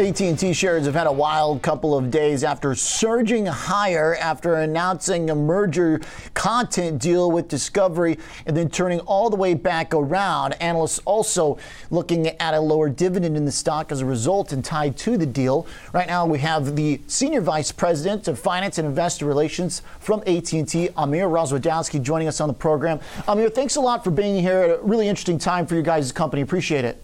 AT&T shares have had a wild couple of days after surging higher after announcing a merger content deal with Discovery and then turning all the way back around. Analysts also looking at a lower dividend in the stock as a result and tied to the deal. Right now we have the Senior Vice President of Finance and Investor Relations from AT&T, Amir Rozwojowski, joining us on the program. Amir, thanks a lot for being here at a really interesting time for your guys' company. Appreciate it.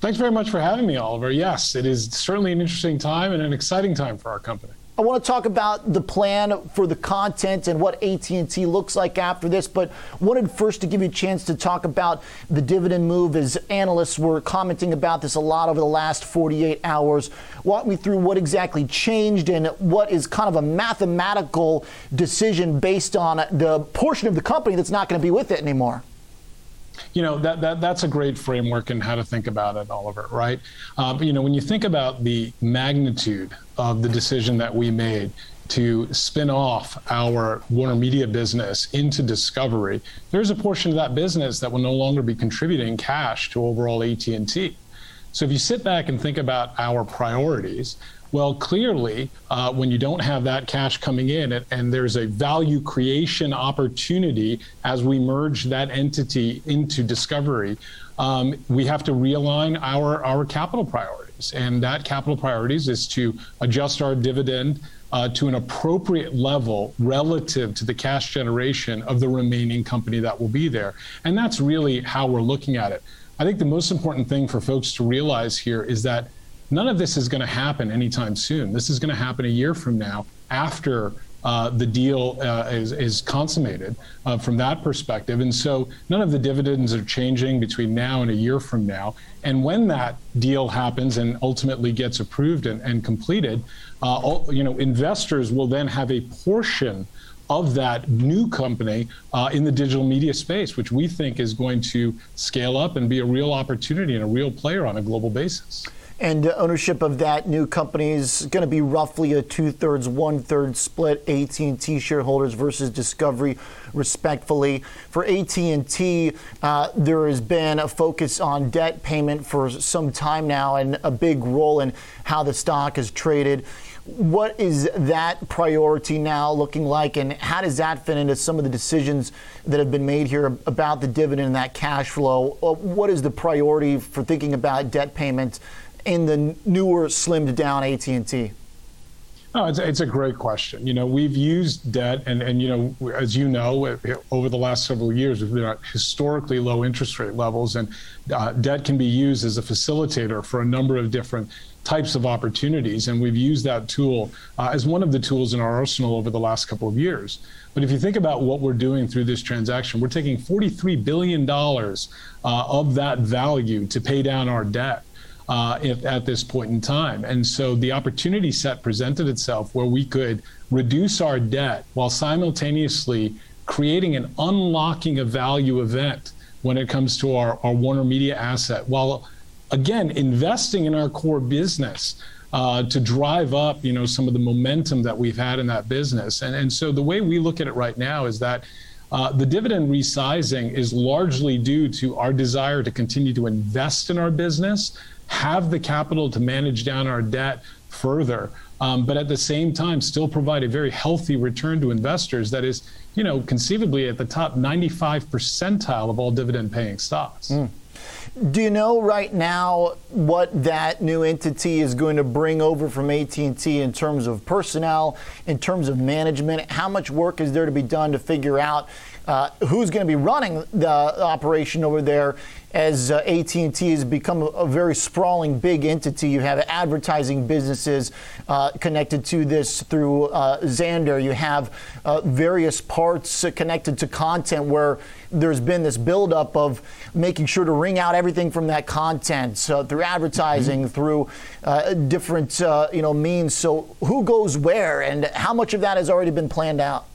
Thanks very much for having me, Oliver. Yes, it is certainly an interesting time and an exciting time for our company. I want to talk about the plan for the content and what AT&T looks like after this, but wanted first to give you a chance to talk about the dividend move, as analysts were commenting about this a lot over the last 48 hours. Walk me through what exactly changed and what is kind of a mathematical decision based on the portion of the company that's not going to be with it anymore. You know, that's a great framework in how to think about it, Oliver, right? When you think about the magnitude of the decision that we made to spin off our Warner Media business into Discovery, there's a portion of that business that will no longer be contributing cash to overall AT&T. So if you sit back and think about our priorities, well, clearly, when you don't have that cash coming in and there's a value creation opportunity as we merge that entity into Discovery, we have to realign our capital priorities. And that capital priorities is to adjust our dividend to an appropriate level relative to the cash generation of the remaining company that will be there. And that's really how we're looking at it. I think the most important thing for folks to realize here is that none of this is going to happen anytime soon. This is going to happen a year from now after the deal is consummated from that perspective. And so none of the dividends are changing between now and a year from now. And when that deal happens and ultimately gets approved and completed, investors will then have a portion of that new company in the digital media space, which we think is going to scale up and be a real opportunity and a real player on a global basis. And ownership of that new company is going to be roughly a 2/3, 1/3 split, AT&T shareholders versus Discovery, respectfully. For AT&T, there has been a focus on debt payment for some time now and a big role in how the stock is traded. What is that priority now looking like, and how does that fit into some of the decisions that have been made here about the dividend and that cash flow? What is the priority for thinking about debt payment in the newer, slimmed down AT&T? Oh, it's a great question. You know, we've used debt and, you know, as you know, over the last several years, we've been at historically low interest rate levels, and debt can be used as a facilitator for a number of different types of opportunities. And we've used that tool as one of the tools in our arsenal over the last couple of years. But if you think about what we're doing through this transaction, we're taking $43 billion of that value to pay down our debt. If at this point in time. And so the opportunity set presented itself where we could reduce our debt while simultaneously creating an unlocking of value event when it comes to our Warner Media asset, while again investing in our core business to drive up, you know, some of the momentum that we've had in that business. And so the way we look at it right now is that the dividend resizing is largely due to our desire to continue to invest in our business, have the capital to manage down our debt further, but at the same time still provide a very healthy return to investors that is, you know, conceivably at the top 95 percentile of all dividend paying stocks. Do you know right now what that new entity is going to bring over from AT&T in terms of personnel, in terms of management? How much work is there to be done to figure out who's going to be running the operation over there, as AT&T has become a very sprawling big entity? You have advertising businesses connected to this through Xandr. You have various parts connected to content where there's been this buildup of making sure to wring out everything from that content, so through advertising, through different means. So who goes where, and how much of that has already been planned out?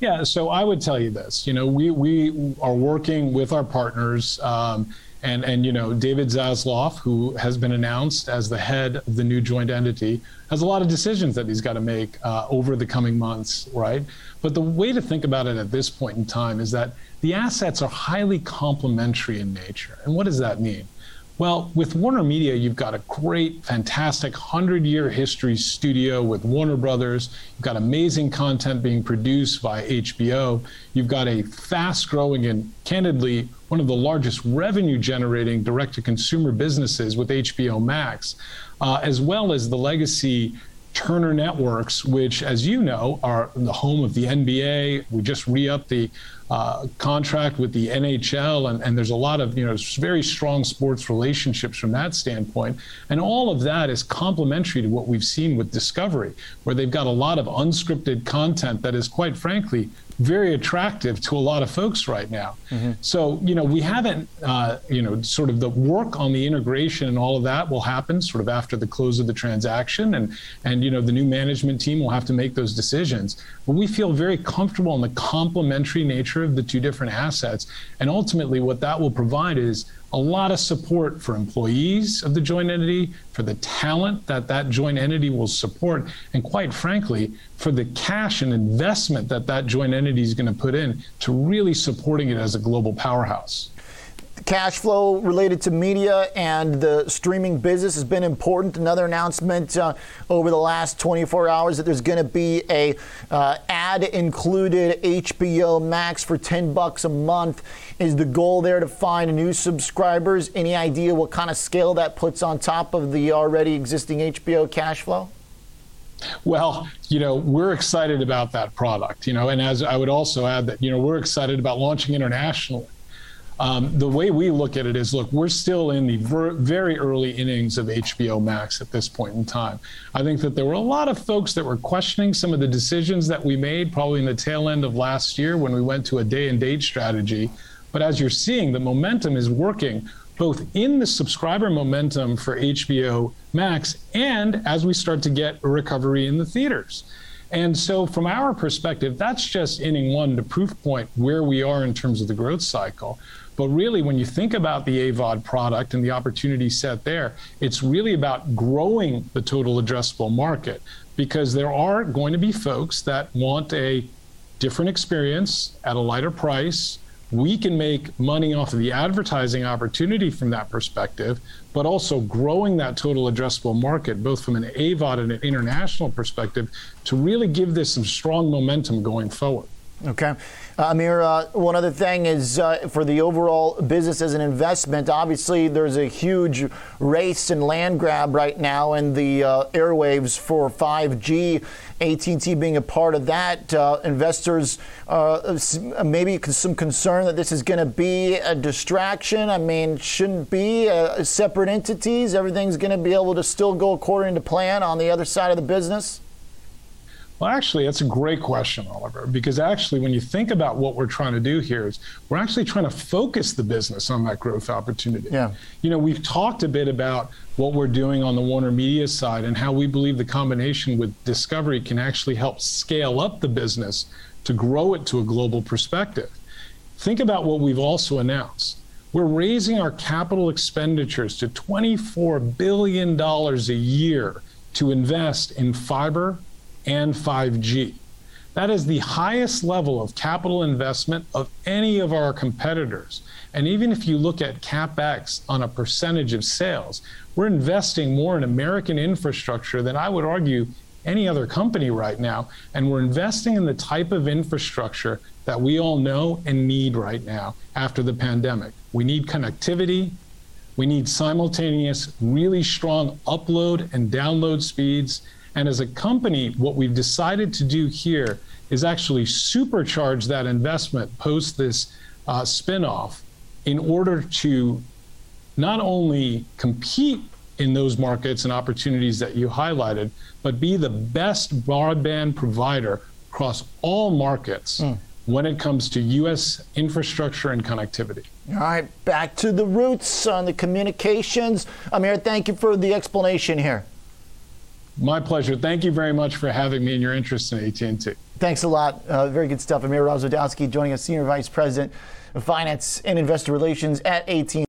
Yeah, so I would tell you this. You know, we are working with our partners, and David Zaslav, who has been announced as the head of the new joint entity, has a lot of decisions that he's got to make over the coming months, right? But the way to think about it at this point in time is that the assets are highly complementary in nature. And what does that mean? Well, with Warner Media, you've got a great, fantastic 100-year history studio with Warner Brothers. You've got amazing content being produced by HBO. You've got a fast-growing and, candidly, one of the largest revenue-generating direct-to-consumer businesses with HBO Max, as well as the legacy Turner Networks, which, as you know, are the home of the NBA. We just re-upped the contract with the NHL, and there's a lot of, you know, very strong sports relationships from that standpoint. And all of that is complementary to what we've seen with Discovery, where they've got a lot of unscripted content that is, quite frankly, very attractive to a lot of folks right now. Mm-hmm. So, you know, we haven't, sort of the work on the integration and all of that will happen sort of after the close of the transaction. And you know, the new management team will have to make those decisions. But we feel very comfortable in the complementary nature of the two different assets. And ultimately, what that will provide is a lot of support for employees of the joint entity, for the talent that joint entity will support, and quite frankly, for the cash and investment that joint entity is going to put in to really supporting it as a global powerhouse. Cash flow related to media and the streaming business has been important. Another announcement over the last 24 hours that there's going to be a ad included HBO Max for $10 a month. Is the goal there to find new subscribers? Any idea what kind of scale that puts on top of the already existing HBO cash flow? Well, you know, we're excited about that product, you know, and as I would also add that, you know, we're excited about launching internationally. The way we look at it is, look, we're still in the very early innings of HBO Max at this point in time. I think that there were a lot of folks that were questioning some of the decisions that we made probably in the tail end of last year when we went to a day-and-date strategy. But as you're seeing, the momentum is working both in the subscriber momentum for HBO Max and as we start to get a recovery in the theaters. And so from our perspective, that's just inning one to proof point where we are in terms of the growth cycle. But really, when you think about the AVOD product and the opportunity set there, it's really about growing the total addressable market, because there are going to be folks that want a different experience at a lighter price. We can make money off of the advertising opportunity from that perspective, but also growing that total addressable market, both from an AVOD and an international perspective, to really give this some strong momentum going forward. Okay. Amir, one other thing is for the overall business as an investment, obviously there's a huge race and land grab right now in the airwaves for 5G, AT&T being a part of that. Investors maybe some concern that this is going to be a distraction. I mean, shouldn't be separate entities. Everything's going to be able to still go according to plan on the other side of the business. Well, actually, that's a great question, Oliver, because actually, when you think about what we're trying to do here is we're actually trying to focus the business on that growth opportunity. Yeah. You know, we've talked a bit about what we're doing on the Warner Media side and how we believe the combination with Discovery can actually help scale up the business to grow it to a global perspective. Think about what we've also announced. We're raising our capital expenditures to $24 billion a year to invest in fiber and 5G. That is the highest level of capital investment of any of our competitors. And even if you look at CapEx on a percentage of sales, we're investing more in American infrastructure than I would argue any other company right now. And we're investing in the type of infrastructure that we all know and need right now after the pandemic. We need connectivity. We need simultaneous, really strong upload and download speeds. And as a company, what we've decided to do here is actually supercharge that investment post this spinoff in order to not only compete in those markets and opportunities that you highlighted, but be the best broadband provider across all markets when it comes to U.S. infrastructure and connectivity. All right, back to the roots on the communications. Amir, thank you for the explanation here. My pleasure. Thank you very much for having me and your interest in AT&T. Thanks a lot. Very good stuff. Amir Rozwojowski joining us, Senior Vice President of Finance and Investor Relations at AT&T.